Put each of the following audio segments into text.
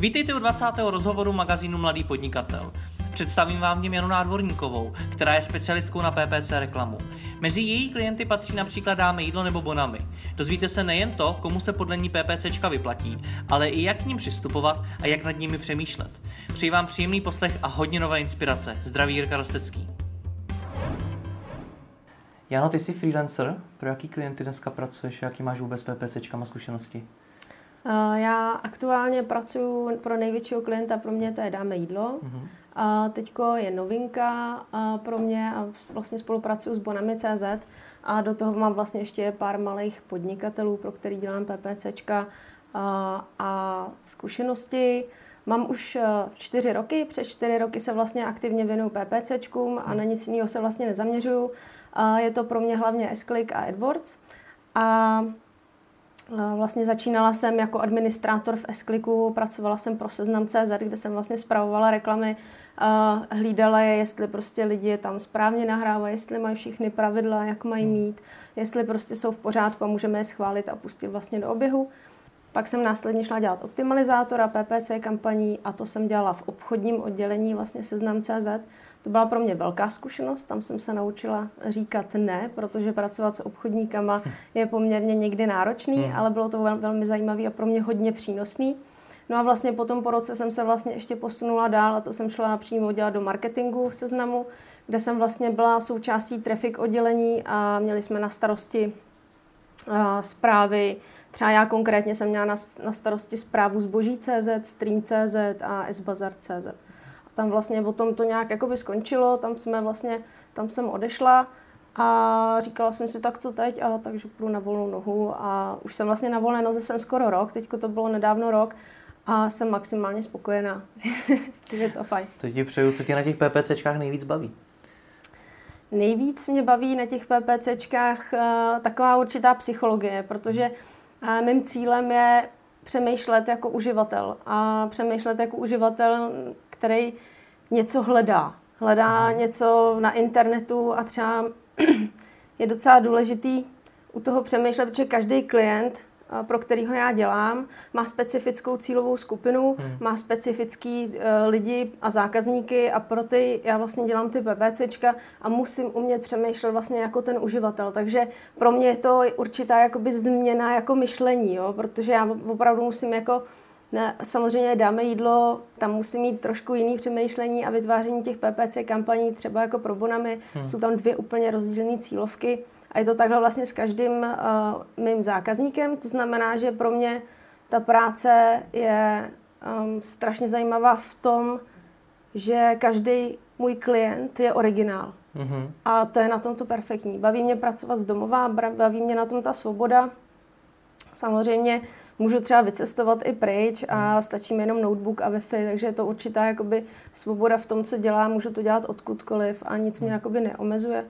Vítejte u 20. rozhovoru magazínu Mladý podnikatel. Představím vám v něm Janu Nádvorníkovou, která je specialistkou na PPC reklamu. Mezi její klienty patří například Dáme Jídlo nebo Bonami. Dozvíte se nejen to, komu se podle ní PPCčka vyplatí, ale i jak k nim přistupovat a jak nad nimi přemýšlet. Přeji vám příjemný poslech a hodně nové inspirace. Zdraví Jirka Rostecký. Jano, ty jsi freelancer. Pro jaký klienty dneska pracuješ? Jaký máš vůbec PPCčkama zkušenosti? Já aktuálně pracuji pro největšího klienta, pro mě to je Dáme Jídlo. Mm-hmm. A teďko je novinka pro mě a vlastně spolupracuji s Bonami.cz a do toho mám vlastně ještě pár malých podnikatelů, pro který dělám PPCčka a zkušenosti. Mám už 4 roky, před 4 roky se vlastně aktivně věnuju PPCčkům a na nic jiného se vlastně nezaměřuju. Je to pro mě hlavně Sklik a AdWords. A vlastně začínala jsem jako administrátor v Skliku, pracovala jsem pro Seznam.cz, kde jsem vlastně spravovala reklamy, hlídala je, jestli prostě lidi tam správně nahrávají, jestli mají všechny pravidla, jak mají mít, jestli prostě jsou v pořádku a můžeme je schválit a pustit vlastně do oběhu. Pak jsem následně šla dělat optimalizátora PPC kampaní a to jsem dělala v obchodním oddělení vlastně Seznam.cz. To byla pro mě velká zkušenost, tam jsem se naučila říkat ne, protože pracovat s obchodníkama je poměrně někdy náročný, ale bylo to velmi zajímavý a pro mě hodně přínosný. No a vlastně potom po roce jsem se vlastně ještě posunula dál a to jsem šla přímo dělat do marketingu v Seznamu, kde jsem vlastně byla součástí traffic oddělení a měli jsme na starosti zprávy. Třeba já konkrétně jsem měla na starosti zprávu Zboží.cz, Stream.cz a Sbazar.cz. A tam vlastně potom to nějak jakoby skončilo, tam jsem odešla a říkala jsem si, tak co teď, a takže půjdu na volnou nohu a už jsem vlastně na volné noze jsem skoro rok, teďko to bylo nedávno rok a jsem maximálně spokojená. Je to fajn. To ti přeju, co tě na těch PPCčkách nejvíc baví? Nejvíc mě baví na těch PPCčkách taková určitá psychologie, protože mým cílem je přemýšlet jako uživatel. A přemýšlet jako uživatel, který něco hledá. Hledá něco na internetu a třeba je docela důležitý u toho přemýšlet, protože každý klient, pro kterýho já dělám, má specifickou cílovou skupinu, má specifický lidi a zákazníky a pro ty já vlastně dělám ty PPCčka a musím umět přemýšlet vlastně jako ten uživatel. Takže pro mě je to určitá jakoby změna jako myšlení, jo? Protože já opravdu musím jako, ne, samozřejmě Dáme Jídlo, tam musím mít trošku jiný přemýšlení a vytváření těch PPC kampaní, třeba jako pro Bonami, jsou tam 2 úplně rozdílné cílovky. A je to takhle vlastně s každým mým zákazníkem. To znamená, že pro mě ta práce je strašně zajímavá v tom, že každý můj klient je originál. Mm-hmm. A to je na tom to perfektní. Baví mě pracovat z domova, baví mě na tom ta svoboda. Samozřejmě můžu třeba vycestovat i pryč a stačí mi jenom notebook a Wi-Fi, takže je to určitá jakoby svoboda v tom, co dělám. Můžu to dělat odkudkoliv a nic mě jakoby neomezuje.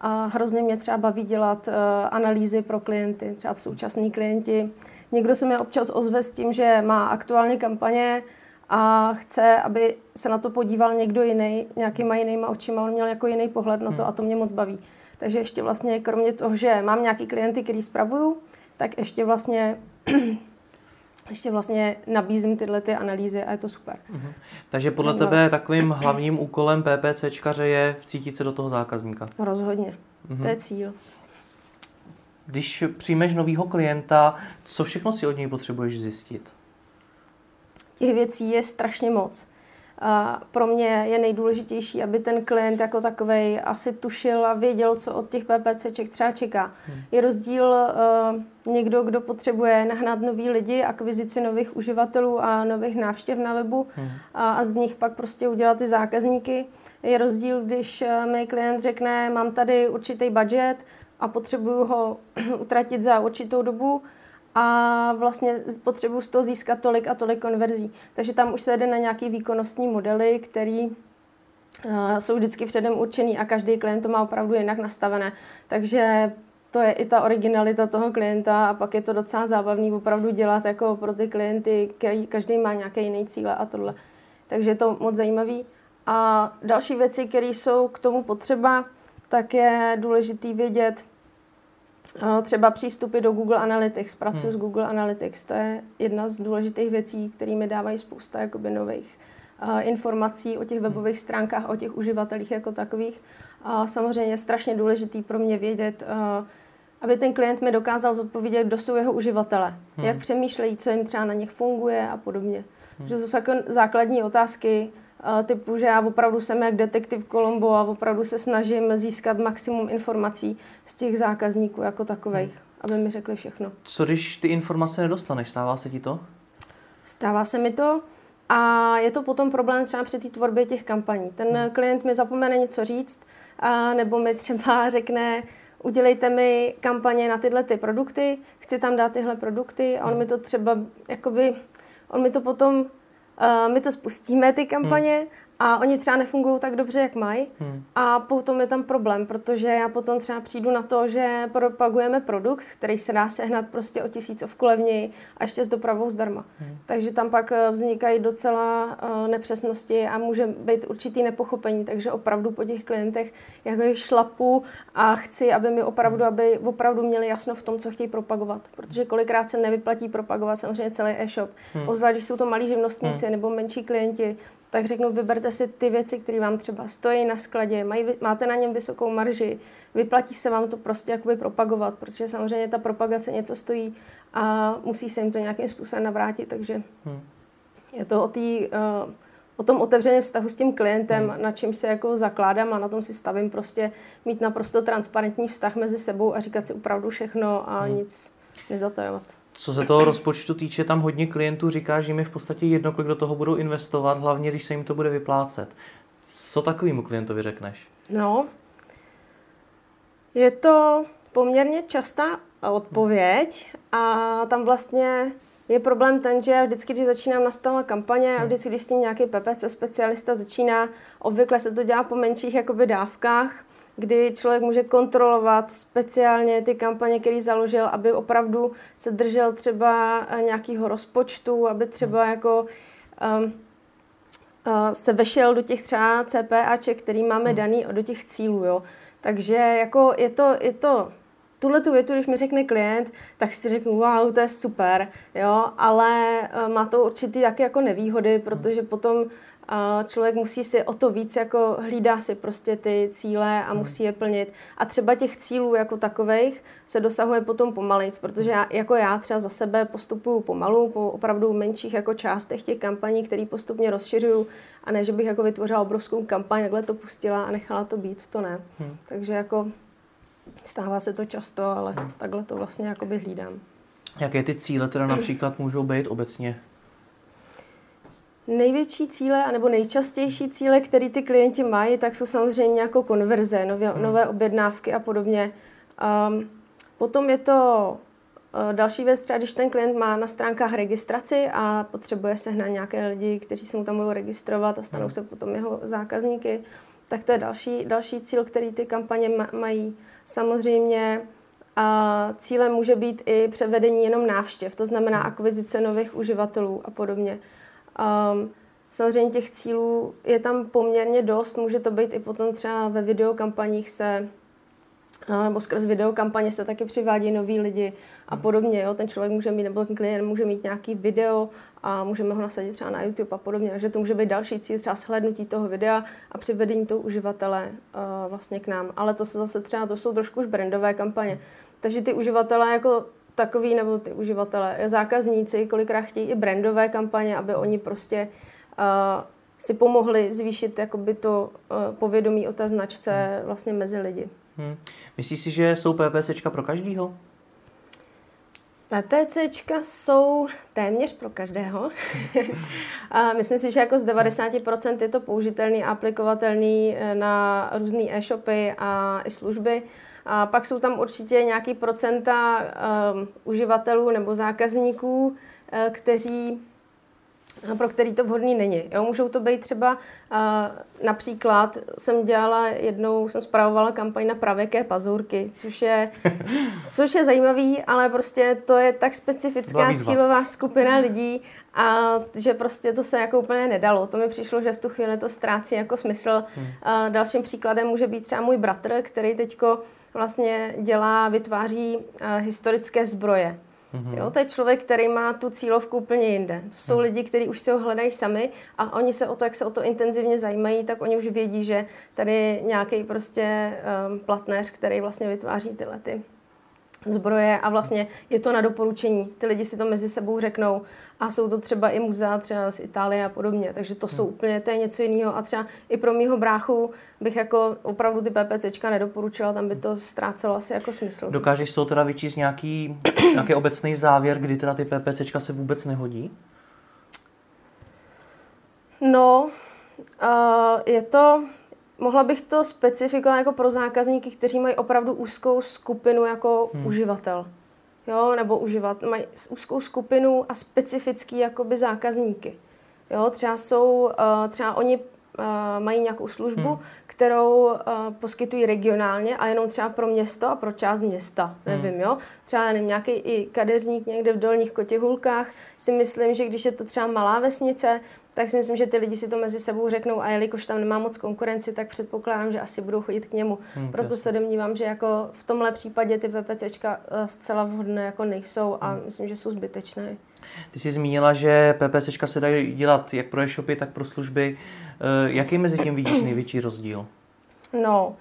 A hrozně mě třeba baví dělat analýzy pro klienty, třeba současní klienti. Někdo se mi občas ozve s tím, že má aktuální kampaně a chce, aby se na to podíval někdo jiný, nějakýma jinýma očima, on měl jako jiný pohled na to a to mě moc baví. Takže ještě vlastně, kromě toho, že mám nějaký klienty, který spravuju, tak ještě vlastně nabízím tyhle ty analýzy a je to super. Mhm. Takže podle tebe takovým hlavním úkolem PPCčkaře je vcítit se do toho zákazníka? Rozhodně. Mhm. To je cíl. Když přijmeš novýho klienta, co všechno si od něj potřebuješ zjistit? Těch věcí je strašně moc. A pro mě je nejdůležitější, aby ten klient jako takovej asi tušil a věděl, co od těch PPCček třeba čeká. Je rozdíl někdo, kdo potřebuje nahnat nový lidi, akvizici nových uživatelů a nových návštěv na webu a z nich pak prostě udělat ty zákazníky. Je rozdíl, když mi klient řekne, mám tady určitý budget a potřebuju ho utratit za určitou dobu, a vlastně potřebuji z toho získat tolik a tolik konverzí. Takže tam už se jde na nějaké výkonnostní modely, které jsou vždycky předem určený a každý klient to má opravdu jinak nastavené. Takže to je i ta originalita toho klienta a pak je to docela zábavný opravdu dělat jako pro ty klienty, který každý má nějaké jiné cíle a tohle. Takže je to moc zajímavý. A další věci, které jsou k tomu potřeba, tak je důležité vědět, třeba přístupy do Google Analytics, pracuji s Google Analytics, to je jedna z důležitých věcí, které mi dávají spousta jakoby nových informací o těch webových stránkách, o těch uživatelích jako takových. A samozřejmě je strašně důležitý pro mě vědět, aby ten klient mi dokázal zodpovědět, kdo jsou jeho uživatelé, jak přemýšlejí, co jim třeba na něch funguje a podobně. Že to jsou základní otázky typu, že já opravdu jsem jak detektiv Columbo a opravdu se snažím získat maximum informací z těch zákazníků jako takových, aby mi řekli všechno. Co když ty informace nedostaneš? Stává se ti to? Stává se mi to. A je to potom problém třeba při té tvorbě těch kampaní. Ten klient mi zapomene něco říct, a nebo mi třeba řekne, udělejte mi kampaně na tyhle ty produkty, chci tam dát tyhle produkty a on mi to třeba, jakoby, on mi to potom, my to spustíme ty kampaně a oni třeba nefungují tak dobře, jak mají a potom je tam problém, protože já potom třeba přijdu na to, že propagujeme produkt, který se dá sehnat prostě o 1000 levněji a ještě s dopravou zdarma. Takže tam pak vznikají docela nepřesnosti a může být určitý nepochopení, takže opravdu po těch klientech jako jich šlapu a chci, aby mi opravdu, aby opravdu měli jasno v tom, co chtějí propagovat, protože kolikrát se nevyplatí propagovat samozřejmě celý e-shop, ozvlášť když jsou to malí živnostníci nebo menší klienti, tak řeknu, vyberte si ty věci, které vám třeba stojí na skladě, máte na něm vysokou marži, vyplatí se vám to prostě jakoby propagovat, protože samozřejmě ta propagace něco stojí a musí se jim to nějakým způsobem navrátit, takže je to o tom otevřeném vztahu s tím klientem, na čem se jako zakládám a na tom si stavím prostě mít naprosto transparentní vztah mezi sebou a říkat si opravdu všechno a nic nezatajovat. Co se toho rozpočtu týče, tam hodně klientů říká, že jim je v podstatě jedno, kolik do toho budou investovat, hlavně když se jim to bude vyplácet. Co takovému klientovi řekneš? No, je to poměrně častá odpověď a tam vlastně je problém ten, že já vždycky, když začínám nastavovat kampaně a vždycky, když s tím nějaký PPC specialista začíná, obvykle se to dělá po menších jakoby dávkách, kdy člověk může kontrolovat speciálně ty kampaně, který založil, aby opravdu se držel třeba nějakého rozpočtu, aby třeba jako se vešel do těch třeba CPAček, který máme daný, do těch cílů. Jo. Takže jako je to tuhle tu větu, když mi řekne klient, tak si řeknu, wow, to je super, jo, ale má to určitý taky jako nevýhody, protože potom člověk musí si o to víc, jako hlídá si prostě ty cíle a musí je plnit. A třeba těch cílů jako takových se dosahuje potom pomalejc, protože já třeba za sebe postupuju pomalu, po opravdu menších jako částech těch kampaní, které postupně rozšiřuju, a ne, že bych jako vytvořila obrovskou kampaň, takhle to pustila a nechala to být, to ne. Takže jako stává se to často, ale takhle to vlastně jakoby hlídám. Jaké ty cíle teda například můžou být obecně? Největší cíle, anebo nejčastější cíle, které ty klienti mají, tak jsou samozřejmě jako konverze, nové objednávky a podobně. Potom je to další věc, třeba když ten klient má na stránkách registraci a potřebuje sehnat nějaké lidi, kteří se mu tam budou registrovat a stanou se potom jeho zákazníky, tak to je další cíl, který ty kampaně mají. Samozřejmě cílem může být i převedení jenom návštěv, to znamená akvizice nových uživatelů a podobně. Samozřejmě těch cílů je tam poměrně dost, může to být i potom třeba ve videokampaních nebo skrz videokampaně se taky přivádí noví lidi a podobně, jo. Ten člověk může mít, nebo ten klient může mít nějaký video a můžeme ho nasadit třeba na YouTube a podobně, takže to může být další cíl, třeba shlédnutí toho videa a přivedení toho uživatele vlastně k nám, ale to se zase třeba, to jsou trošku už brandové kampaně, takže ty uživatelé jako takový, nebo ty uživatelé, zákazníci kolikrát chtějí i brandové kampaně, aby oni prostě si pomohli zvýšit jakoby to povědomí o té značce vlastně mezi lidi. Myslíš si, že jsou PPCčka pro každýho? PPCčka jsou téměř pro každého. A myslím si, že jako z 90% je to použitelný a aplikovatelný na různé e-shopy a i služby. A pak jsou tam určitě nějaký procenta uživatelů nebo zákazníků, pro který to vhodný není. Jo, můžou to být třeba, například jsem spravovala kampaň na pravěké pazourky, což je zajímavý, ale prostě to je tak specifická cílová skupina lidí, a že prostě to se jako úplně nedalo. To mi přišlo, že v tu chvíli to ztrácí jako smysl. Dalším příkladem může být třeba můj bratr, který teďko vlastně dělá, vytváří historické zbroje. Mm-hmm. Jo, to je člověk, který má tu cílovku úplně jinde. To jsou lidi, kteří už si ho hledají sami a oni se o to, jak se o to intenzivně zajímají, tak oni už vědí, že tady je nějaký prostě platnéř, který vlastně vytváří tyhle ty zbroje a vlastně je to na doporučení. Ty lidi si to mezi sebou řeknou a jsou to třeba i muzea třeba z Itálie a podobně, takže to jsou úplně, to je něco jiného a třeba i pro mýho bráchu bych jako opravdu ty PPCčka nedoporučila, tam by to ztrácelo asi jako smysl. Dokážeš z toho teda vyčíst nějaký obecný závěr, kdy teda ty PPCčka se vůbec nehodí? No, je to... Mohla bych to specifikovat jako pro zákazníky, kteří mají opravdu úzkou skupinu jako uživatel. Jo, nebo mají úzkou skupinu a specifický jakoby zákazníky. Jo, třeba jsou, třeba oni mají nějakou službu, kterou poskytují regionálně a jenom třeba pro město a pro část města. Nevím, jo. Třeba nějaký i kadeřník někde v Dolních Kotěhulkách. Si myslím, že když je to třeba malá vesnice, tak si myslím, že ty lidi si to mezi sebou řeknou a jelikož tam nemá moc konkurenci, tak předpokládám, že asi budou chodit k němu. Proto se domnívám, že jako v tomhle případě ty PPCčka zcela vhodné jako nejsou a myslím, že jsou zbytečné. Ty jsi zmínila, že PPCčka se dají dělat jak pro e-shopy, tak pro služby. Jaký mezi tím vidíš největší rozdíl? No,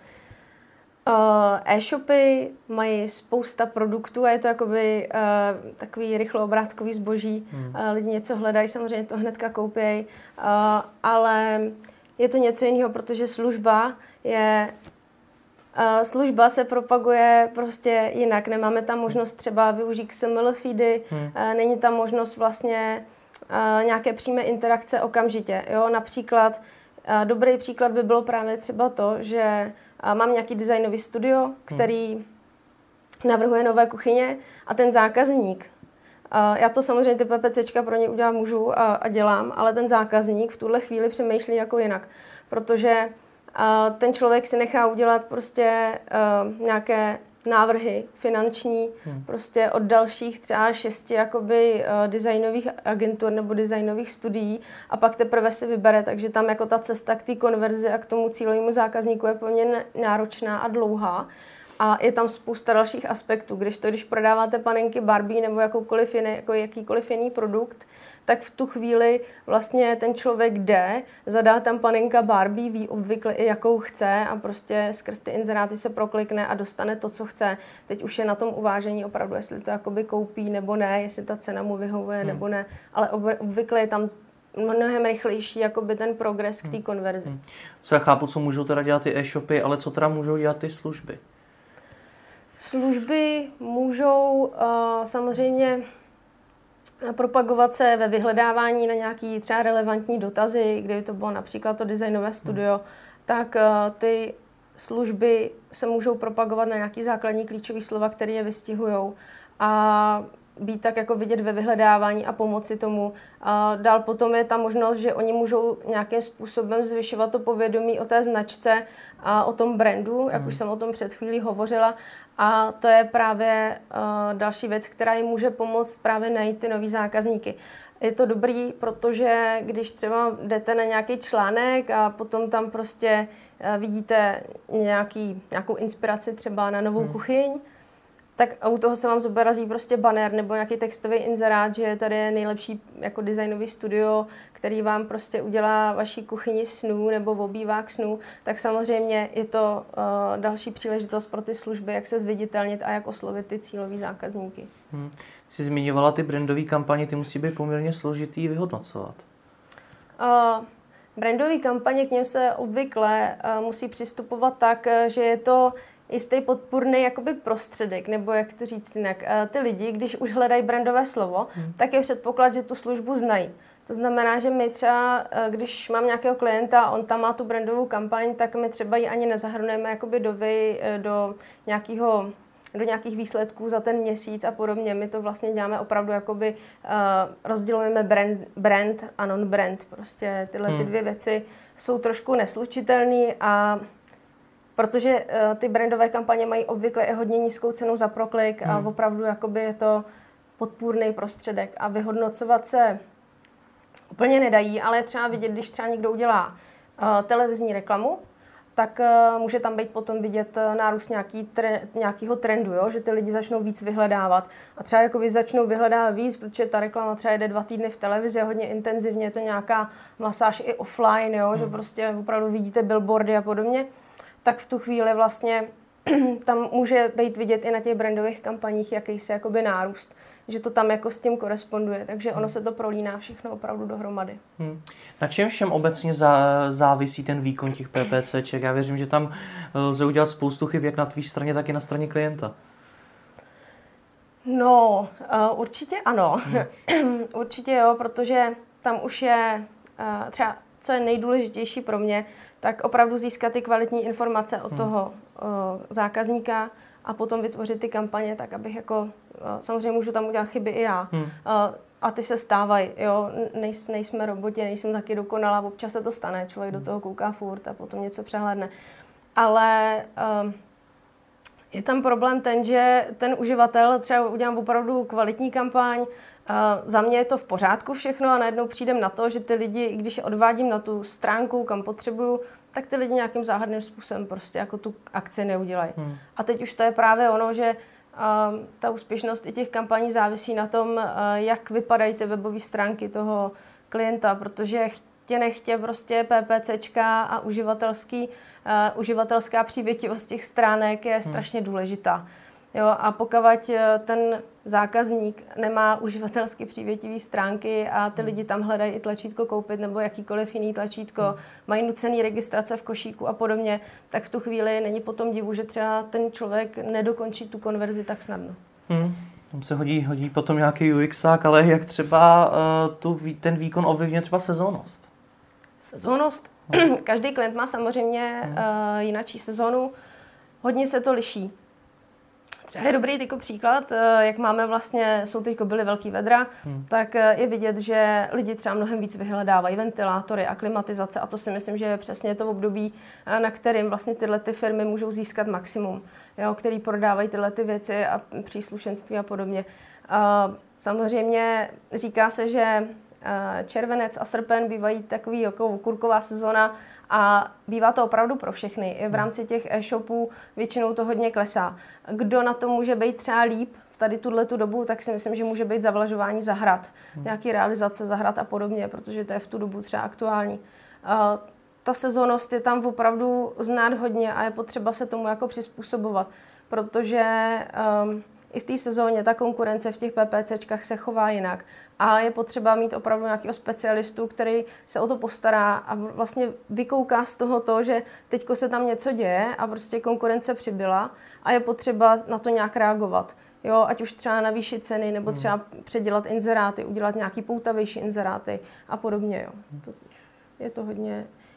e-shopy mají spousta produktů a je to jakoby takový rychloobrátkový zboží. Lidi něco hledají, samozřejmě to hnedka koupějí, ale je to něco jiného, protože služba se propaguje prostě jinak. Nemáme tam možnost třeba využít XML feedy, není tam možnost vlastně nějaké přímé interakce okamžitě. Jo? Například dobrý příklad by bylo právě třeba to, že mám nějaký designový studio, který navrhuje nové kuchyně a ten zákazník, já to samozřejmě ty PPCčka pro ně udělám můžu a dělám, ale ten zákazník v tuhle chvíli přemýšlí jako jinak, protože ten člověk si nechá udělat prostě nějaké návrhy finanční prostě od dalších třeba 6 jakoby designových agentur nebo designových studií a pak teprve si vybere, takže tam jako ta cesta k té konverzi a k tomu cílovému zákazníku je poměrně náročná a dlouhá a je tam spousta dalších aspektů, když prodáváte panenky Barbie nebo jakýkoliv jiný produkt, tak v tu chvíli vlastně ten člověk jde, zadá tam panenka Barbie, ví obvykle i jakou chce a prostě skrz ty inzeráty se proklikne a dostane to, co chce. Teď už je na tom uvážení opravdu, jestli to jakoby koupí nebo ne, jestli ta cena mu vyhovuje nebo ne, ale obvykle je tam mnohem rychlejší jakoby ten progres k té konverzi. Co já chápu, co můžou teda dělat ty e-shopy, ale co teda můžou dělat ty služby? Služby můžou samozřejmě propagovat se ve vyhledávání na nějaké třeba relevantní dotazy, kdyby to bylo například to designové studio, tak ty služby se můžou propagovat na nějaké základní klíčové slova, které je vystihujou a být tak jako vidět ve vyhledávání a pomoci tomu. A dál potom je ta možnost, že oni můžou nějakým způsobem zvyšovat to povědomí o té značce a o tom brandu, jak už jsem o tom před chvílí hovořila. A to je právě další věc, která jim může pomoct právě najít ty nový zákazníky. Je to dobrý, protože když třeba jdete na nějaký článek a potom tam prostě vidíte nějakou inspiraci třeba na novou kuchyň, tak u toho se vám zobrazí prostě banner nebo nějaký textový inzerát, že tady je nejlepší jako designový studio, který vám prostě udělá vaší kuchyni snů nebo obývák snů, tak samozřejmě je to další příležitost pro ty služby, jak se zviditelnit a jak oslovit ty cílový zákazníky. Jsi zmiňovala ty brandové kampaně, ty musí být poměrně složitý vyhodnocovat. Brandové kampaně, k něm se obvykle musí přistupovat tak, že je to jistý podpůrný jakoby prostředek, nebo jak to říct jinak. Ty lidi, když už hledají brandové slovo, tak je předpoklad, že tu službu znají. To znamená, že my třeba, když mám nějakého klienta a on tam má tu brandovou kampaň, tak my třeba ji ani nezahrnujeme jakoby do nějakých výsledků za ten měsíc a podobně. My to vlastně děláme opravdu jakoby rozdělujeme brand a non-brand. Prostě tyhle ty dvě věci jsou trošku neslučitelné a protože ty brandové kampaně mají obvykle i hodně nízkou cenu za proklik a opravdu jakoby je to podpůrný prostředek. A vyhodnocovat se úplně nedají, ale je třeba vidět, když třeba někdo udělá televizní reklamu tak může tam být potom vidět nárůst nějakého trendu, jo? Že ty lidi začnou víc vyhledávat. A třeba jakoby začnou vyhledávat víc, protože ta reklama třeba jede 2 týdny v televizi hodně intenzivně, je to nějaká masáž i offline, jo? Že prostě opravdu vidíte billboardy a podobně, tak v tu chvíli vlastně tam může být vidět i na těch brandových kampaních jakýsi jakoby nárůst. Že to tam jako s tím koresponduje, takže ono se to prolíná všechno opravdu dohromady. Na čem všem obecně závisí ten výkon těch PPCček? Já věřím, že tam lze udělat spoustu chyb, jak na tvý straně, tak i na straně klienta. No, určitě ano. Určitě jo, protože tam už je třeba, co je nejdůležitější pro mě, tak opravdu získat ty kvalitní informace od toho zákazníka, a potom vytvořit ty kampaně tak, abych jako, samozřejmě můžu tam udělat chyby i já. A ty se stávají, jo, nejsme roboti, nejsem taky dokonalá, občas se to stane, člověk do toho kouká furt a potom něco přehlédne. Ale je tam problém ten, že ten uživatel, třeba udělám opravdu kvalitní kampaň, za mě je to v pořádku všechno a najednou přijdem na to, že ty lidi, když je odvádím na tu stránku, kam potřebuju, tak ty lidi nějakým záhadným způsobem prostě jako tu akci neudělají. A teď už to je právě ono, že ta úspěšnost i těch kampaní závisí na tom, jak vypadají ty webové stránky toho klienta, protože tě nechtě prostě PPCčka a uživatelská přívětivost těch stránek je strašně důležitá. Jo, a pokud ten zákazník nemá uživatelsky přívětivý stránky a ty lidi tam hledají i tlačítko koupit nebo jakýkoliv jiný tlačítko, mají nucený registrace v košíku a podobně, tak v tu chvíli není potom divu, že třeba ten člověk nedokončí tu konverzi tak snadno. Tam se hodí potom nějaký UXák, ale jak třeba ten výkon ovlivňuje třeba sezónnost? Sezónnost? Každý klient má samozřejmě jinačí sezónu. Hodně se to liší. Třeba je dobrý jako příklad, jak máme vlastně, jsou teď byly velký vedra, tak je vidět, že lidi třeba mnohem víc vyhledávají ventilátory a klimatizace a to si myslím, že je přesně to období, na kterým vlastně tyhle ty firmy můžou získat maximum, jo, který prodávají tyhle ty věci a příslušenství a podobně. Samozřejmě říká se, že červenec a srpen bývají takový jako okurková sezona a bývá to opravdu pro všechny. I v rámci těch e-shopů většinou to hodně klesá. Kdo na to může být třeba líp v tady tuhletu dobu, tak si myslím, že může být zavlažování zahrad, nějaký realizace zahrad a podobně, protože to je v tu dobu třeba aktuální. Ta sezónnost je tam opravdu znát hodně a je potřeba se tomu jako přizpůsobovat, protože i v té sezóně ta konkurence v těch PPCčkách se chová jinak. A je potřeba mít opravdu nějakého specialistu, který se o to postará a vlastně vykouká z toho to, že teďko se tam něco děje a prostě konkurence přibyla a je potřeba na to nějak reagovat. Jo, ať už třeba navýšit ceny, nebo třeba předělat inzeráty, udělat nějaký poutavější inzeráty a podobně. Jo.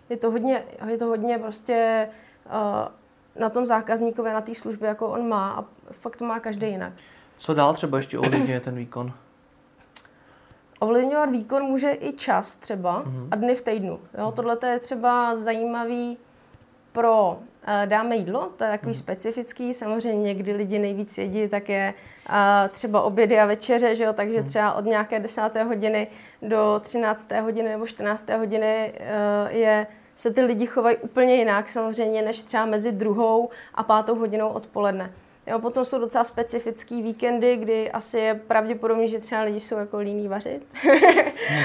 Je to hodně prostě na tom zákazníkovi, na té službě, jako on má a fakt to má každý jinak. Co dál třeba ještě ovlivňuje ten výkon? Ovlivňovat výkon může i čas třeba a dny v týdnu. Tohle je třeba zajímavý pro Dáme jídlo, to je takový specifický. Samozřejmě, kdy lidi nejvíc jedí, tak je třeba obědy a večeře, že jo? Takže třeba od nějaké 10. hodiny do 13. hodiny nebo 14. hodiny se ty lidi chovají úplně jinak samozřejmě, než třeba mezi 2. a 5. hodinou odpoledne. Jo, potom jsou docela specifický víkendy, kdy asi je pravděpodobně, že třeba lidi jsou jako líní vařit.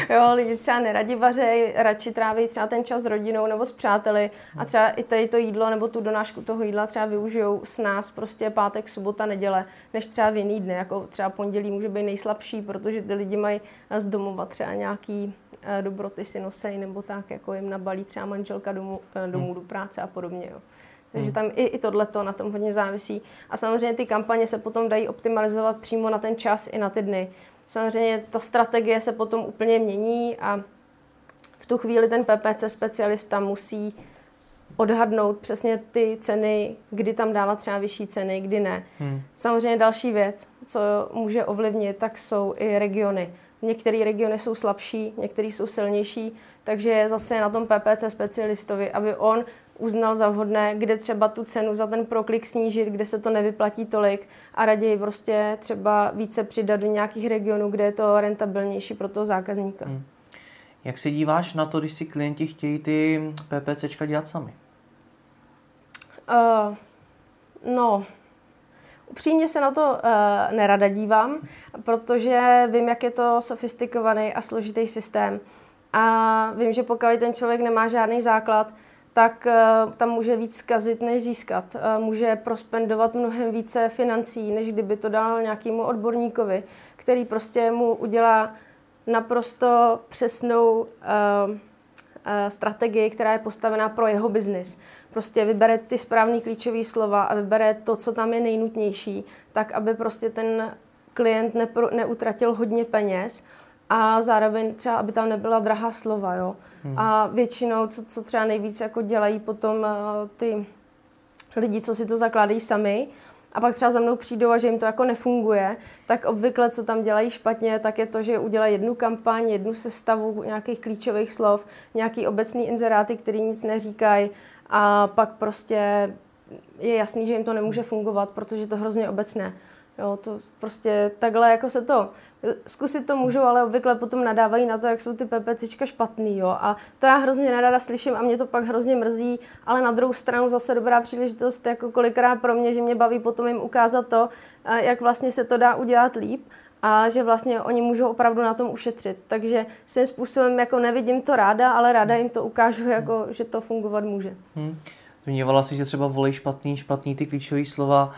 Jo, lidi třeba neradi vařejí, radši tráví třeba ten čas s rodinou nebo s přáteli a třeba i tady to jídlo nebo tu donášku toho jídla třeba využijou s nás prostě pátek, sobota, neděle, než třeba v jiný dny, jako třeba pondělí může být nejslabší, protože ty lidi mají z domova třeba nějaký dobroty si nosejí nebo tak, jako jim nabalí třeba manželka domů do práce a podobně, jo. Takže tam i tohleto na tom hodně závisí. A samozřejmě ty kampaně se potom dají optimalizovat přímo na ten čas i na ty dny. Samozřejmě ta strategie se potom úplně mění a v tu chvíli ten PPC specialista musí odhadnout přesně ty ceny, kdy tam dávat třeba vyšší ceny, kdy ne. Samozřejmě další věc, co může ovlivnit, tak jsou i regiony. Některé regiony jsou slabší, některé jsou silnější, takže je zase na tom PPC specialistovi, aby on uznal za vhodné, kde třeba tu cenu za ten proklik snížit, kde se to nevyplatí tolik a raději prostě třeba více přidat do nějakých regionů, kde je to rentabilnější pro toho zákazníka. Jak se díváš na to, když si klienti chtějí ty PPCčka dělat sami? No, upřímně se na to nerada dívám, protože vím, jak je to sofistikovaný a složitý systém. A vím, že pokud ten člověk nemá žádný základ, tak tam může víc zkazit, než získat. Může prospendovat mnohem více financí, než kdyby to dal nějakému odborníkovi, který prostě mu udělá naprosto přesnou strategii, která je postavená pro jeho biznis. Prostě vybere ty správný klíčové slova a vybere to, co tam je nejnutnější, tak, aby prostě ten klient neutratil hodně peněz a zároveň třeba, aby tam nebyla drahá slova, jo. A většinou, co třeba nejvíc jako dělají potom ty lidi, co si to zakládají sami, a pak třeba za mnou přijdou a že jim to jako nefunguje, tak obvykle, co tam dělají špatně, tak je to, že udělají jednu kampaň, jednu sestavu nějakých klíčových slov, nějaký obecný inzeráty, který nic neříkají, a pak prostě je jasný, že jim to nemůže fungovat, protože to hrozně obecné. Jo, to prostě takhle jako se to zkusit to můžou, ale obvykle potom nadávají na to, jak jsou ty PPCčka špatný, jo. A to já hrozně nerada slyším a mě to pak hrozně mrzí, ale na druhou stranu zase dobrá příležitost jako kolikrát pro mě, že mě baví potom jim ukázat to, jak vlastně se to dá udělat líp a že vlastně oni můžou opravdu na tom ušetřit. Takže svým způsobem jako nevidím to ráda, ale ráda jim to ukážu, jako, že to fungovat může. Zmiňovala jsi, že třeba volej špatný ty klíčové slova.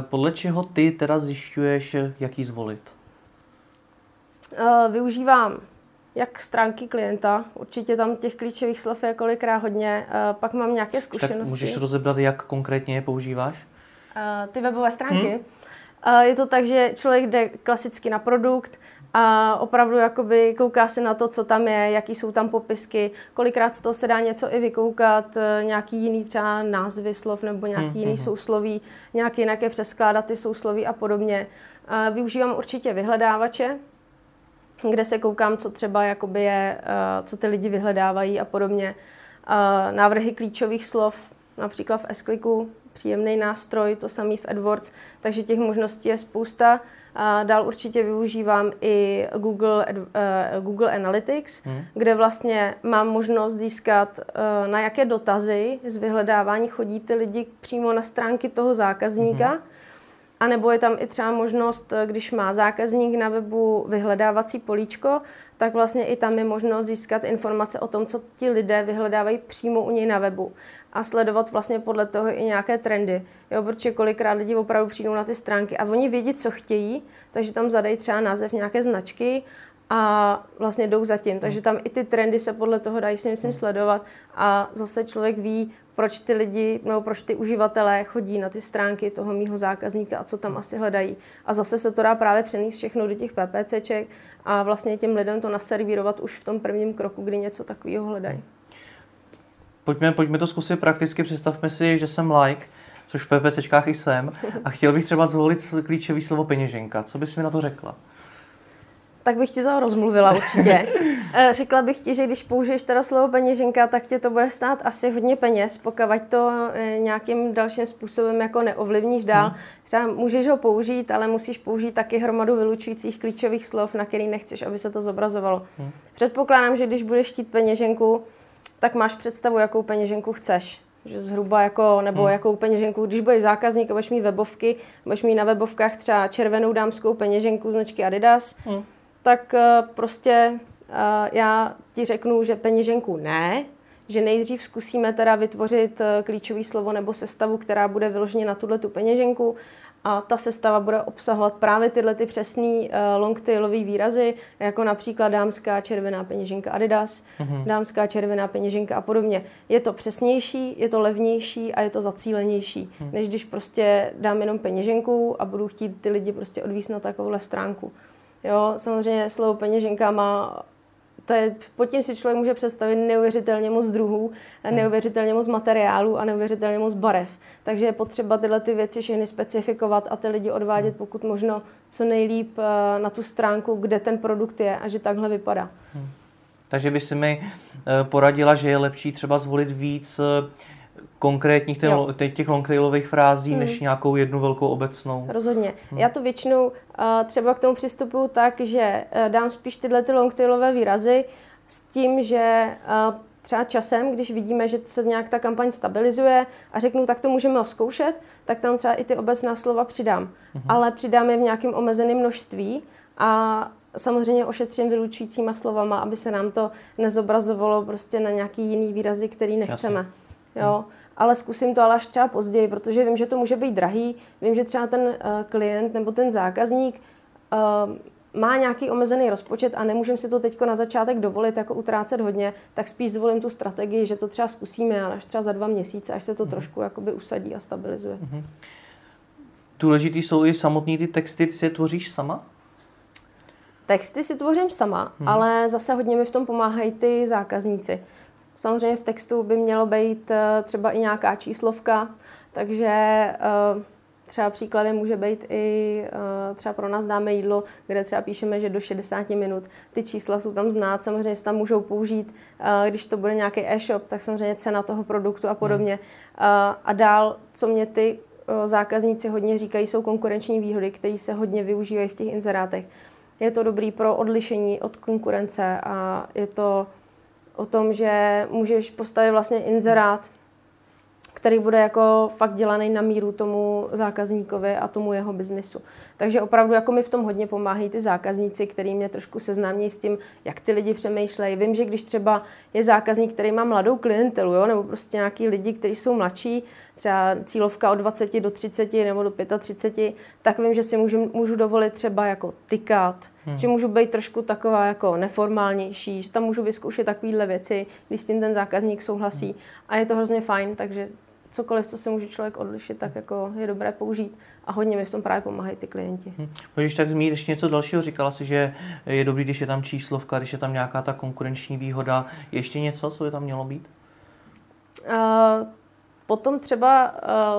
Podle čeho ty teda zjišťuješ, jak ji zvolit? Využívám jak stránky klienta, určitě tam těch klíčových slov je kolikrát hodně, pak mám nějaké zkušenosti. Tak můžeš rozebrat, jak konkrétně je používáš? Ty webové stránky. Je to tak, že člověk jde klasicky na produkt a opravdu jakoby kouká se na to, co tam je, jaký jsou tam popisky, kolikrát z toho se dá něco i vykoukat, nějaký jiný třeba názvy slov nebo nějaký jiný sousloví, nějak jinak je přeskládat ty sousloví a podobně. Využívám určitě vyhledávače, kde se koukám, co třeba jakoby je, co ty lidi vyhledávají a podobně. Návrhy klíčových slov, například v Skliku, příjemný nástroj, to samý v AdWords, takže těch možností je spousta. Dál určitě využívám i Google Analytics, kde vlastně mám možnost získat, na jaké dotazy z vyhledávání chodí ty lidi přímo na stránky toho zákazníka. A nebo je tam i třeba možnost, když má zákazník na webu vyhledávací políčko, tak vlastně i tam je možnost získat informace o tom, co ti lidé vyhledávají přímo u něj na webu. A sledovat vlastně podle toho i nějaké trendy. Jo, protože kolikrát lidi opravdu přijdou na ty stránky a oni vědí, co chtějí, takže tam zadají třeba název nějaké značky a vlastně jdou za tím. Takže tam i ty trendy se podle toho dají si myslím sledovat a zase člověk ví, proč ty lidi, nebo proč ty uživatelé chodí na ty stránky toho mýho zákazníka a co tam asi hledají. A zase se to dá právě přenést všechno do těch PPCček a vlastně těm lidem to naservírovat už v tom prvním kroku, kdy něco takového hledají. Pojďme to zkusit prakticky. Představme si, že jsem like, což v PPCčkách i jsem, a chtěl bych třeba zvolit klíčové slovo peněženka. Co bys mi na to řekla? Tak bych ti to rozmluvila určitě. Řekla bych ti, že když použiješ teda slovo peněženka, tak tě to bude stát asi hodně peněz, pokud to nějakým dalším způsobem jako neovlivníš dál. Třeba můžeš ho použít, ale musíš použít taky hromadu vylučujících klíčových slov, na který nechceš, aby se to zobrazovalo. Předpokládám, že když budeš chtít peněženku, tak máš představu, jakou peněženku chceš. Že zhruba jako, nebo jakou peněženku, když budeš zákazník a budeš mít webovky, budeš mít na webovkách třeba červenou dámskou peněženku značky Adidas, tak prostě já ti řeknu, že peněženku ne, že nejdřív zkusíme teda vytvořit klíčové slovo nebo sestavu, která bude vyloženě na tu peněženku a ta sestava bude obsahovat právě tyhle ty přesný longtailové výrazy, jako například dámská červená peněženka Adidas, dámská červená peněženka a podobně. Je to přesnější, je to levnější a je to zacílenější, než když prostě dám jenom peněženku a budu chtít ty lidi prostě odvíst na takovouhle stránku. Jo, samozřejmě slovo peněženka má, pod tím si člověk může představit neuvěřitelně moc druhů, neuvěřitelně moc materiálů a neuvěřitelně moc barev. Takže je potřeba tyhle ty věci všechny specifikovat a ty lidi odvádět pokud možno co nejlíp na tu stránku, kde ten produkt je a že takhle vypadá. Takže by si mi poradila, že je lepší třeba zvolit víc konkrétních těch longtailových frází, než nějakou jednu velkou obecnou. Rozhodně. Já to většinou třeba k tomu přistupuju tak, že dám spíš tyhle ty longtailové výrazy s tím, že třeba časem, když vidíme, že se nějak ta kampaň stabilizuje a řeknu, tak to můžeme zkoušet, tak tam třeba i ty obecná slova přidám. Mhm. Ale přidám je v nějakém omezeném množství a samozřejmě ošetřím vylučujícíma slovama, aby se nám to nezobrazovalo prostě na nějaký jiný výrazy, který nechceme. Jo? Ale zkusím to ale až třeba později, protože vím, že to může být drahý, vím, že třeba ten klient nebo ten zákazník má nějaký omezený rozpočet a nemůžeme si to teď na začátek dovolit jako utrácet hodně, tak spíš zvolím tu strategii, že to třeba zkusíme, ale až třeba za 2 měsíce, až se to trošku jakoby usadí a stabilizuje. Mm-hmm. Důležitý jsou i samotný ty texty, ty si tvoříš sama? Texty si tvořím sama, ale zase hodně mi v tom pomáhají ty zákazníci. Samozřejmě v textu by mělo být třeba i nějaká číslovka, takže třeba příkladem může být i třeba pro nás Dáme jídlo, kde třeba píšeme, že do 60 minut. Ty čísla jsou tam znát, samozřejmě se tam můžou použít, když to bude nějaký e-shop, tak samozřejmě cena toho produktu a podobně. A dál, co mě ty zákazníci hodně říkají, jsou konkurenční výhody, které se hodně využívají v těch inzerátech. Je to dobrý pro odlišení od konkurence a je to o tom, že můžeš postavit vlastně inzerát, který bude jako fakt dělaný na míru tomu zákazníkovi a tomu jeho biznesu. Takže opravdu jako mi v tom hodně pomáhají ty zákazníci, který mě trošku seznámějí s tím, jak ty lidi přemýšlejí. Vím, že když třeba je zákazník, který má mladou klientelu, jo, nebo prostě nějaký lidi, kteří jsou mladší, třeba cílovka od 20 do 30 nebo do 35, tak vím, že si můžu dovolit třeba jako tykat, že můžu být trošku taková jako neformálnější, že tam můžu vyzkoušet takovéhle věci, když s tím ten zákazník souhlasí. A je to hrozně fajn, takže cokoliv, co se může člověk odlišit, tak jako je dobré použít a hodně mi v tom právě pomáhají ty klienti. Můžeš tak zmínit ještě něco dalšího? Říkala jsi, že je dobrý, když je tam číslovka, když je tam nějaká ta konkurenční výhoda. Ještě něco, co by tam mělo být? Potom třeba,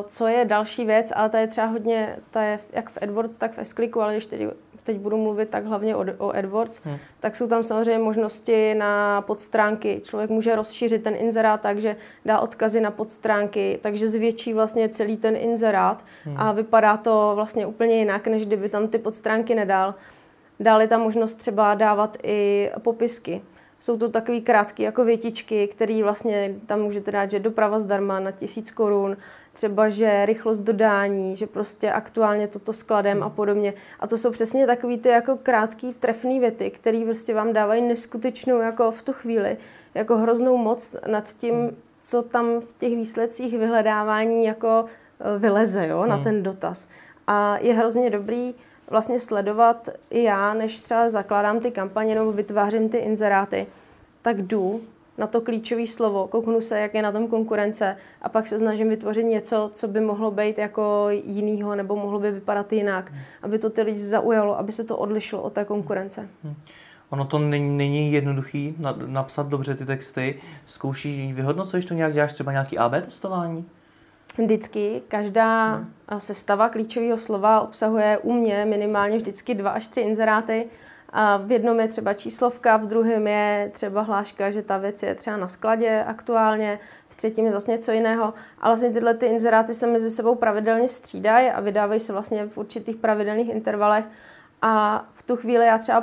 co je další věc, ale ta je třeba hodně, ta je jak v AdWords, tak v Skliku, ale když teď budu mluvit tak hlavně o AdWords, tak jsou tam samozřejmě možnosti na podstránky. Člověk může rozšířit ten inzerát tak, že dá odkazy na podstránky, takže zvětší vlastně celý ten inzerát a vypadá to vlastně úplně jinak, než kdyby tam ty podstránky nedal. Dále tam možnost třeba dávat i popisky. Jsou to takové krátké jako větičky, které vlastně tam můžete dát, že doprava zdarma na 1000 korun, třeba, že rychlost dodání, že prostě aktuálně toto skladem a podobně. A to jsou přesně takové ty jako krátké trefné věty, které prostě vám dávají neskutečnou jako v tu chvíli, jako hroznou moc nad tím, co tam v těch výsledcích vyhledávání jako vyleze, jo, na ten dotaz. A je hrozně dobrý vlastně sledovat i já, než třeba zakládám ty kampaně nebo vytvářím ty inzeráty, tak jdu na to klíčové slovo, kouknu se, jak je na tom konkurence a pak se snažím vytvořit něco, co by mohlo být jako jinýho nebo mohlo by vypadat jinak, aby to ty lidi zaujalo, aby se to odlišilo od té konkurence. Ono to není jednoduchý napsat dobře ty texty, zkoušíš vyhodnocuješ to nějak, děláš třeba nějaký AB testování? Vždycky, každá sestava klíčového slova obsahuje u mě minimálně vždycky 2 až 3 inzeráty. A v jednom je třeba číslovka, v druhém je třeba hláška, že ta věc je třeba na skladě aktuálně, v třetím je zase něco jiného. Ale vlastně tyhle ty inzeráty se mezi sebou pravidelně střídají a vydávají se vlastně v určitých pravidelných intervalech. A v tu chvíli já třeba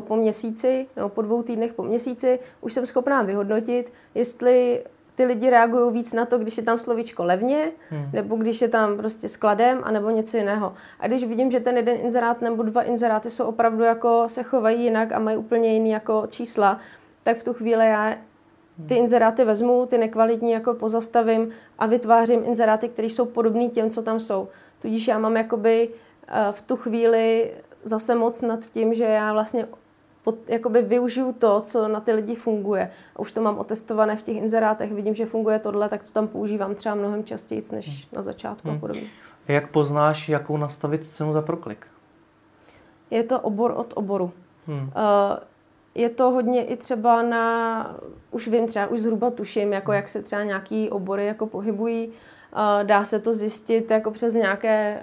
po měsíci, nebo po 2 týdnech po měsíci už jsem schopná vyhodnotit, jestli ty lidi reagují víc na to, když je tam slovíčko levně, nebo když je tam prostě skladem, anebo něco jiného. A když vidím, že ten jeden inzerát nebo 2 inzeráty jsou opravdu jako se chovají jinak a mají úplně jiný jako čísla, tak v tu chvíli já ty inzeráty vezmu, ty nekvalitní jako pozastavím a vytvářím inzeráty, které jsou podobné těm, co tam jsou. Tudíž já mám jakoby v tu chvíli zase moc nad tím, že já vlastně jakoby využiju to, co na ty lidi funguje. A už to mám otestované v těch inzerátech, vidím, že funguje tohle, tak to tam používám třeba mnohem častěji, než na začátku a podobně. Jak poznáš, jakou nastavit cenu za proklik? Je to obor od oboru. Je to hodně i třeba na, už vím třeba, už zhruba tuším, jako jak se třeba nějaký obory jako pohybují. Dá se to zjistit jako přes nějaké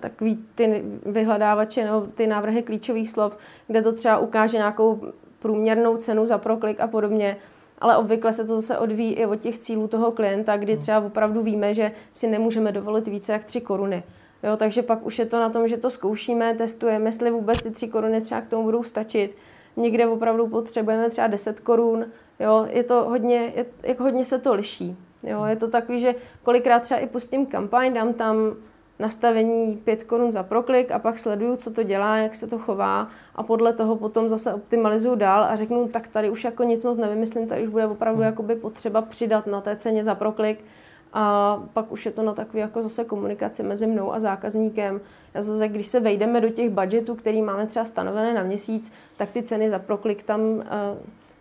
takový ty vyhledávače nebo ty návrhy klíčových slov, kde to třeba ukáže nějakou průměrnou cenu za proklik a podobně, ale obvykle se to zase odvíjí i od těch cílů toho klienta, kdy třeba opravdu víme, že si nemůžeme dovolit více jak 3 koruny. Jo, takže pak už je to na tom, že to zkoušíme, testujeme, jestli vůbec ty 3 koruny třeba k tomu budou stačit. Někde opravdu potřebujeme třeba 10 korun, Jo, je to hodně, hodně se to liší. Jo, je to takový, že kolikrát třeba i pustím kampaň, dám tam nastavení 5 korun za proklik a pak sleduju, co to dělá, jak se to chová a podle toho potom zase optimalizuju dál a řeknu, tak tady už jako nic moc nevymyslím, tady už bude opravdu jakoby potřeba přidat na té ceně za proklik a pak už je to na takový jako zase komunikaci mezi mnou a zákazníkem. A zase, když se vejdeme do těch budgetů, který máme třeba stanovené na měsíc, tak ty ceny za proklik tam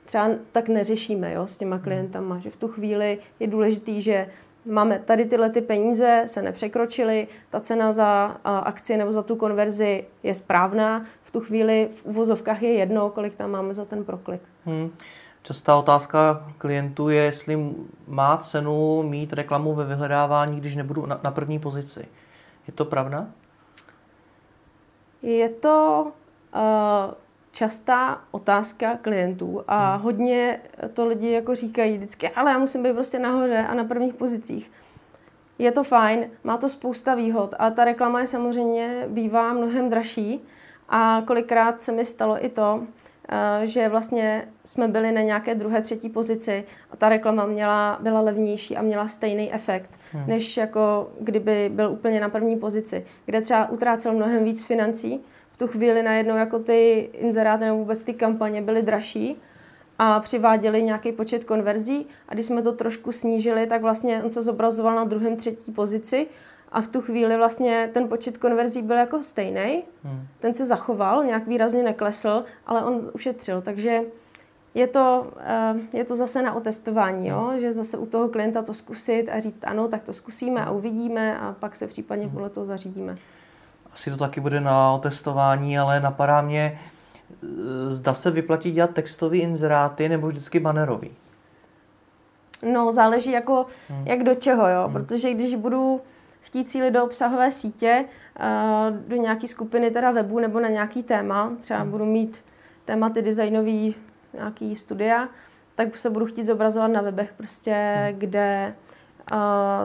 třeba tak neřešíme, jo, s těma klientama, že v tu chvíli je důležitý, že máme tady tyhle ty peníze, se nepřekročily, ta cena za akci nebo za tu konverzi je správná, v tu chvíli v uvozovkách je jedno, kolik tam máme za ten proklik. Častá otázka klientů je, jestli má cenu mít reklamu ve vyhledávání, když nebudu na první pozici. Je to pravda? Je to častá otázka klientů a hodně to lidi jako říkají vždycky, ale já musím být prostě nahoře a na prvních pozicích. Je to fajn, má to spousta výhod a ta reklama je samozřejmě bývá mnohem dražší a kolikrát se mi stalo i to, že vlastně jsme byli na nějaké druhé, třetí pozici a ta reklama byla levnější a měla stejný efekt, než jako kdyby byl úplně na první pozici, kde třeba utrácel mnohem víc financí. V tu chvíli najednou jako ty inzeráty nebo vůbec ty kampaně byly dražší a přiváděly nějaký počet konverzí a když jsme to trošku snížili, tak vlastně on se zobrazoval na druhém, třetí pozici a v tu chvíli vlastně ten počet konverzí byl jako stejný, ten se zachoval, nějak výrazně neklesl, ale on ušetřil, takže je to zase na otestování, jo? Že zase u toho klienta to zkusit a říct ano, tak to zkusíme a uvidíme a pak se případně podle toho zařídíme. Asi to taky bude na otestování, ale napadá mě, zda se vyplatí dělat textový inzeráty nebo vždycky bannerový? No, záleží jako, jak do čeho, jo? Protože když budu chtít cílit do obsahové sítě, do nějaké skupiny teda webu nebo na nějaký téma, třeba budu mít tématy designový, nějaký studia, tak se budu chtít zobrazovat na webech prostě, kde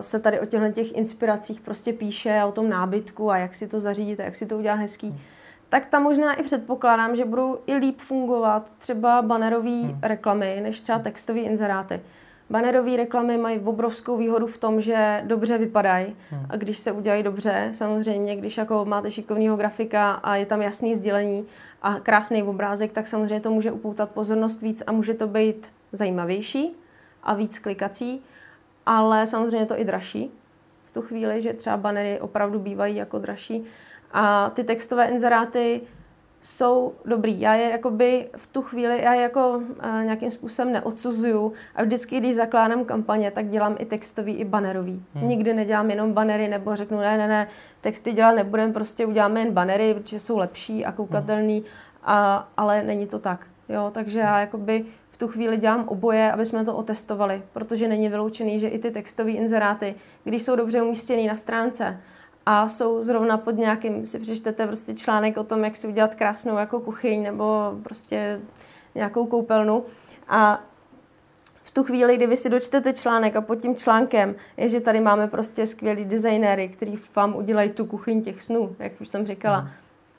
se tady o těch inspiracích prostě píše, o tom nábytku a jak si to zařídit a jak si to udělat hezký, tak tam možná i předpokládám, že budou i líp fungovat třeba bannerové reklamy, než třeba textové inzeráty. Bannerové reklamy mají obrovskou výhodu v tom, že dobře vypadají a když se udělají dobře, samozřejmě, když jako máte šikovného grafika a je tam jasný sdělení a krásný obrázek, tak samozřejmě to může upoutat pozornost víc a může to být zajímavější a víc klikací. Ale samozřejmě je to i dražší v tu chvíli, že třeba banery opravdu bývají jako dražší. A ty textové inzeráty jsou dobrý. Já je jakoby v tu chvíli jako nějakým způsobem neodsuzuju. A vždycky, když zakládám kampaně, tak dělám i textový, i banerový. Nikdy nedělám jenom banery, nebo řeknu ne, texty dělat nebudeme, prostě uděláme jen banery, protože jsou lepší a koukatelný, ale není to tak. Jo, takže já jakoby v tu chvíli dělám oboje, aby jsme to otestovali, protože není vyloučený, že i ty textové inzeráty, když jsou dobře umístěný na stránce a jsou zrovna pod nějakým, si přečtete prostě článek o tom, jak si udělat krásnou jako kuchyň nebo prostě nějakou koupelnu a v tu chvíli, kdy vy si dočtete článek a pod tím článkem je, že tady máme prostě skvělý designéry, který vám udělají tu kuchyň těch snů, jak už jsem říkala.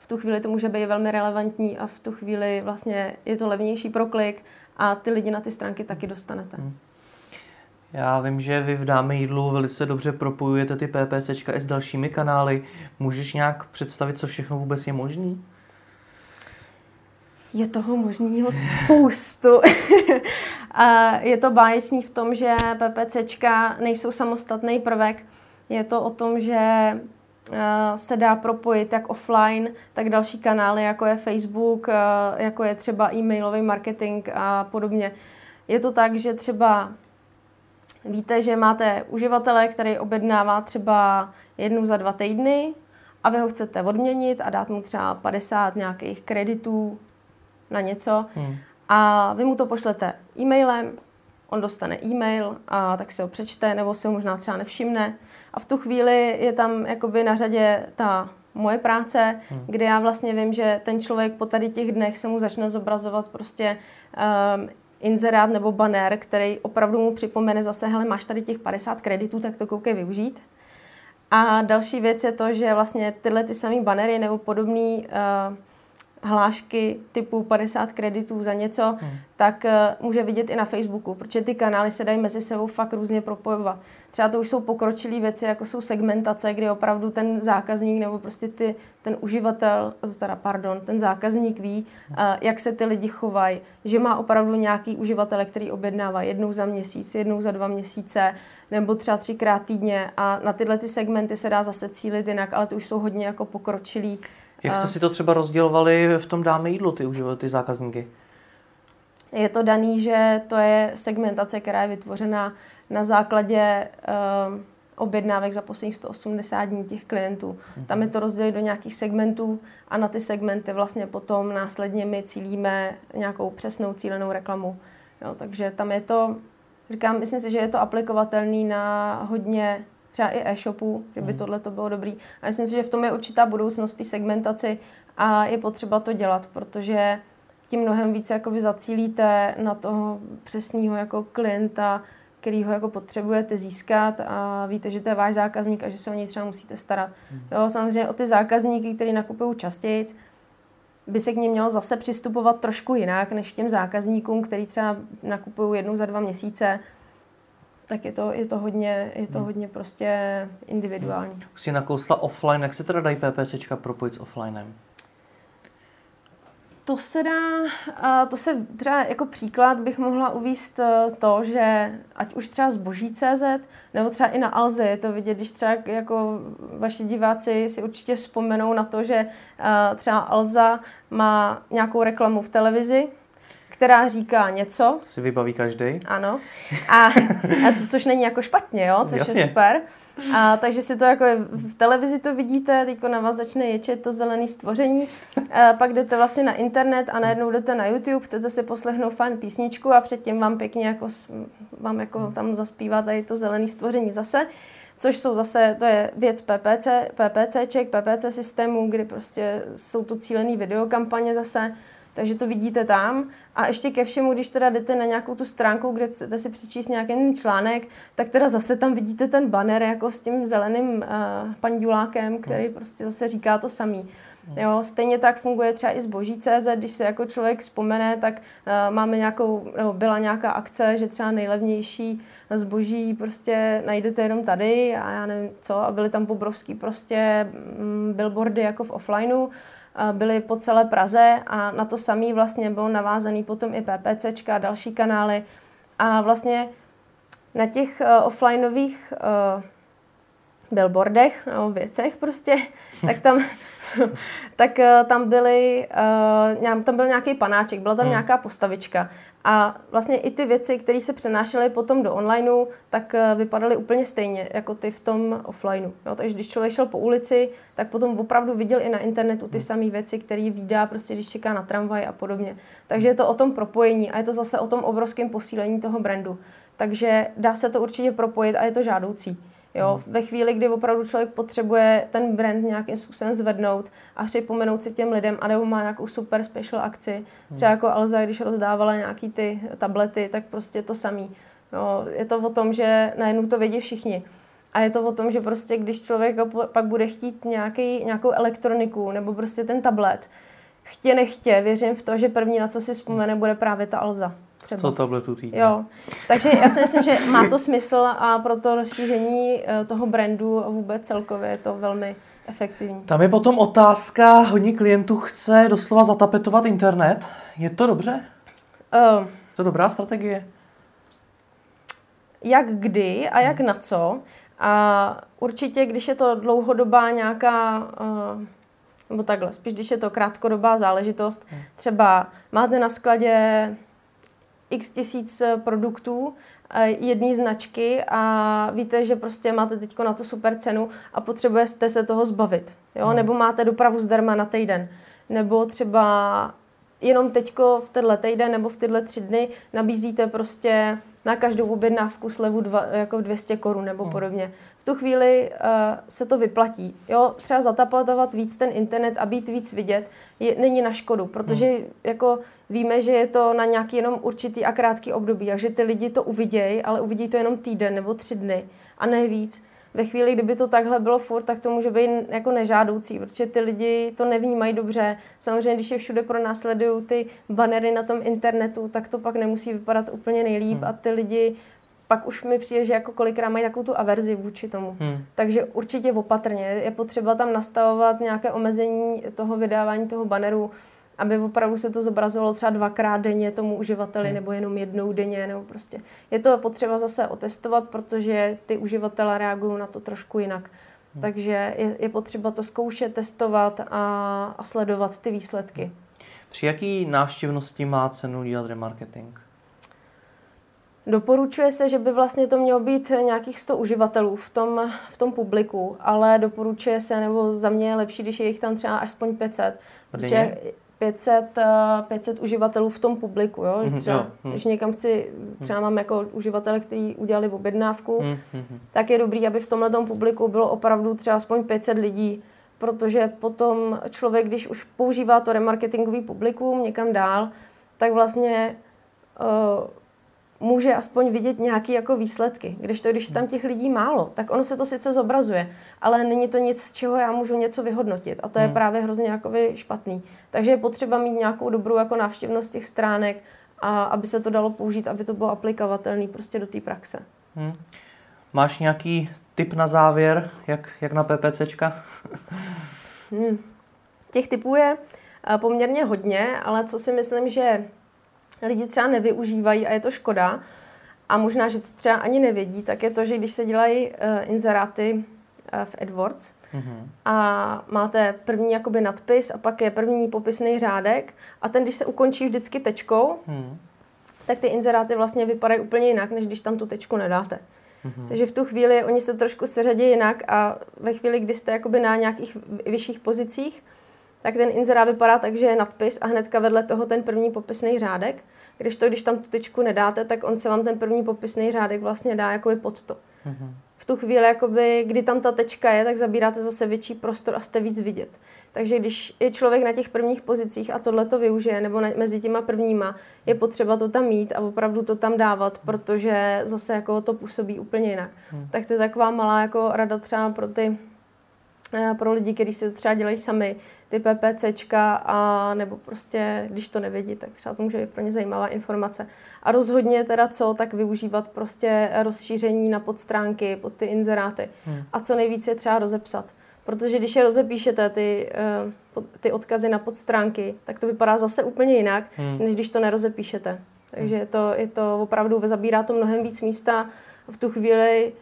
V tu chvíli to může být velmi relevantní a v tu chvíli vlastně je to levnější pro klik a ty lidi na ty stránky taky dostanete. Já vím, že vy v Dáme jídlu velice dobře propojujete ty PPCčka i s dalšími kanály. Můžeš nějak představit, co všechno vůbec je možný? Je toho možného spoustu. A je to báječný v tom, že PPCčka nejsou samostatný prvek. Je to o tom, že se dá propojit jak offline, tak další kanály, jako je Facebook, jako je třeba e-mailový marketing a podobně. Je to tak, že třeba víte, že máte uživatele, který objednává třeba 1 za 2 týdny a vy ho chcete odměnit a dát mu třeba 50 nějakých kreditů na něco a vy mu to pošlete e-mailem, on dostane e-mail a tak si ho přečte nebo si ho možná třeba nevšimne. A v tu chvíli je tam jakoby na řadě ta moje práce, kde já vlastně vím, že ten člověk po tady těch dnech se mu začne zobrazovat prostě inzerát nebo banner, který opravdu mu připomene zase, hele, máš tady těch 50 kreditů, tak to koukej využít. A další věc je to, že vlastně tyhle ty samé bannery nebo podobné hlášky typu 50 kreditů za něco, tak může vidět i na Facebooku, protože ty kanály se dají mezi sebou fakt různě propojovat. Třeba to už jsou pokročilé věci, jako jsou segmentace, kdy opravdu ten zákazník nebo prostě ten zákazník ví, jak se ty lidi chovají, že má opravdu nějaký uživatele, který objednává jednou za měsíc, jednou za 2 měsíce nebo třeba 3krát týdně, a na tyhle ty segmenty se dá zase cílit jinak, ale to už jsou hodně jako pokročilí. Jak jste si to třeba rozdělovali v tom Dáme jídlo, ty zákazníky? Je to daný, že to je segmentace, která je vytvořena na základě objednávek za posledních 180 dní těch klientů. Tam je to rozdělit do nějakých segmentů a na ty segmenty vlastně potom následně my cílíme nějakou přesnou cílenou reklamu. Jo, takže tam je to, říkám, myslím si, že je to aplikovatelný na hodně třeba i e-shopů, že by tohle to bylo dobrý. A myslím si, že v tom je určitá budoucnost té segmentaci a je potřeba to dělat, protože tím mnohem více jakoby zacílíte na toho přesného jako klienta, který ho jako potřebujete získat, a víte, že to je váš zákazník a že se o něj třeba musíte starat. Jo, samozřejmě o ty zákazníky, který nakupují častěji, by se k nim mělo zase přistupovat trošku jinak, než těm zákazníkům, který třeba nakupují jednou za 2 měsíce, tak je to hodně prostě individuální. Jsi nakousla offline, jak se teda dají PPCčka propojit s offlinem? To se dá, to se třeba jako příklad bych mohla uvést to, že ať už třeba Zboží.cz nebo třeba i na Alze je to vidět, když třeba jako vaši diváci si určitě vzpomenou na to, že třeba Alza má nějakou reklamu v televizi, která říká něco. Si vybaví každý. Ano. A to, což není jako špatně, jo? Což jasně. Je super. A takže si to jako v televizi to vidíte, teďko na vás začne ječet to zelené stvoření, pak jdete vlastně na internet a najednou jdete na YouTube, chcete si poslechnout fajn písničku a předtím vám pěkně jako, tam zaspívá tady to zelené stvoření zase, což jsou zase, to je věc PPC systému, kdy prostě jsou to cílené videokampaně zase. Takže to vidíte tam. A ještě ke všemu, když teda jdete na nějakou tu stránku, kde chcete si přečíst nějaký článek, tak teda zase tam vidíte ten banner jako s tím zeleným pandulákem, který prostě zase říká to samý. Jo, stejně tak funguje třeba i Zboží.cz, když se jako člověk vzpomene, tak byla nějaká akce, že třeba nejlevnější zboží prostě najdete jenom tady a já nevím co, a byly tam obrovský prostě billboardy jako v offlineu, byly po celé Praze a na to samé vlastně bylo navázaný potom i PPCčka a další kanály. A vlastně na těch offlineových billboardech, věcech prostě, tam byl nějaký panáček, byla tam nějaká postavička. A vlastně i ty věci, které se přenášely potom do onlineu, tak vypadaly úplně stejně jako ty v tom offlineu. Jo, takže když člověk šel po ulici, tak potom opravdu viděl i na internetu ty samé věci, které vídá prostě, když čeká na tramvaj a podobně. Takže je to o tom propojení a je to zase o tom obrovském posílení toho brandu. Takže dá se to určitě propojit a je to žádoucí. Jo, ve chvíli, kdy opravdu člověk potřebuje ten brand nějakým způsobem zvednout a připomenout si těm lidem, anebo má nějakou super special akci, třeba jako Alza, když rozdávala nějaký ty tablety, tak prostě to samý. Jo, je to o tom, že najednou to vědí všichni. A je to o tom, že prostě když člověk pak bude chtít nějakou elektroniku nebo prostě ten tablet, věřím v to, že první, na co si vzpomene, bude právě ta Alza. Třeba. Co tabletu týká. Jo. Takže já si myslím, že má to smysl a proto rozšíření toho brandu a vůbec celkově je to velmi efektivní. Tam je potom otázka, hodně klientů chce doslova zatapetovat internet. Je to dobře? Je to dobrá strategie? Jak kdy a jak na co. A určitě, když je to dlouhodobá nějaká... nebo takhle, spíš když je to krátkodobá záležitost. Třeba máte na skladě x tisíc produktů jedné značky a víte, že prostě máte teďko na to super cenu a potřebujete se toho zbavit. Jo? Nebo máte dopravu zdarma na týden. Nebo třeba jenom teďko v tenhle týden nebo v tyhle 3 dny nabízíte prostě na každou objednávku slevu 200 korun nebo podobně. V tu chvíli se to vyplatí. Jo? Třeba zatapatovat víc ten internet a být víc vidět není na škodu, protože jako víme, že je to na nějaký jenom určitý a krátký období, takže ty lidi to uvidějí, ale uvidí to jenom týden nebo 3 dny a ne víc. ve chvíli, kdyby to takhle bylo furt, tak to může být jako nežádoucí, protože ty lidi to nevnímají dobře. Samozřejmě, když je všude pronásledují ty banery na tom internetu, tak to pak nemusí vypadat úplně nejlíp a ty lidi pak už mi přijde, že jako kolikrát mají takovou tu averzi vůči tomu. Takže určitě opatrně. Je potřeba tam nastavovat nějaké omezení toho vydávání toho baneru, aby opravdu se to zobrazovalo třeba 2x denně tomu uživateli, nebo jenom jednou denně, nebo prostě. Je to potřeba zase otestovat, protože ty uživatelé reagují na to trošku jinak. Takže je potřeba to zkoušet, testovat a sledovat ty výsledky. Při jaký návštěvnosti má cenu dělat remarketing? Doporučuje se, že by vlastně to mělo být nějakých 100 uživatelů v tom publiku, ale doporučuje se, nebo za mě je lepší, když je jich tam třeba aspoň 500. Protože 500 uživatelů v tom publiku, jo? Třeba, když někam chci, třeba mám jako uživatele, kteří udělali objednávku, tak je dobrý, aby v tomhletom publiku bylo opravdu třeba aspoň 500 lidí, protože potom člověk, když už používá to remarketingový publikum někam dál, tak vlastně může aspoň vidět nějaké jako výsledky. Když je tam těch lidí málo, tak ono se to sice zobrazuje, ale není to nic, z čeho já můžu něco vyhodnotit. A to je právě hrozně jakoby špatný. Takže je potřeba mít nějakou dobrou jako návštěvnost těch stránek, a aby se to dalo použít, aby to bylo aplikovatelné prostě do té praxe. Máš nějaký tip na závěr, jak na PPCčka? Těch tipů je poměrně hodně, ale co si myslím, že lidi třeba nevyužívají a je to škoda a možná, že to třeba ani nevědí, tak je to, že když se dělají inzeráty v AdWords a máte první jakoby nadpis a pak je první popisný řádek a ten, když se ukončí vždycky tečkou, tak ty inzeráty vlastně vypadají úplně jinak, než když tam tu tečku nedáte. Takže v tu chvíli oni se trošku seřadí jinak a ve chvíli, kdy jste jakoby na nějakých vyšších pozicích, tak ten inzerát vypadá tak, že je nadpis a hnedka vedle toho ten první popisný řádek. Když tam tu tyčku nedáte, tak on se vám ten první popisný řádek vlastně dá jakoby pod to. V tu chvíli, jakoby, kdy tam ta tečka je, tak zabíráte zase větší prostor a jste víc vidět. Takže když je člověk na těch prvních pozicích a tohle to využije, nebo mezi těma prvníma, je potřeba to tam mít a opravdu to tam dávat, protože zase jako to působí úplně jinak. Tak to je taková malá jako rada třeba pro lidi, kteří si to třeba dělají sami, ty PPCčka, a nebo prostě, když to nevědí, tak třeba to může být pro ně zajímavá informace. A rozhodně teda tak využívat prostě rozšíření na podstránky, pod ty inzeráty. A co nejvíc je třeba rozepsat. Protože když je rozepíšete ty odkazy na podstránky, tak to vypadá zase úplně jinak, než když to nerozepíšete. Takže je to opravdu, zabírá to mnohem víc místa. V tu chvíli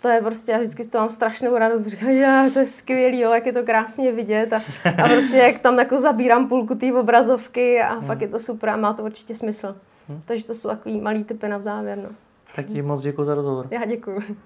to je prostě, já vždycky z toho mám strašnou radost, říkám, to je skvělý, jak je to krásně vidět a prostě jak tam jako zabírám půlku té obrazovky a fakt je to super a má to určitě smysl. Takže to jsou takový malý tipy na závěr. Tak ti moc děkuji za rozhovor. Já děkuji.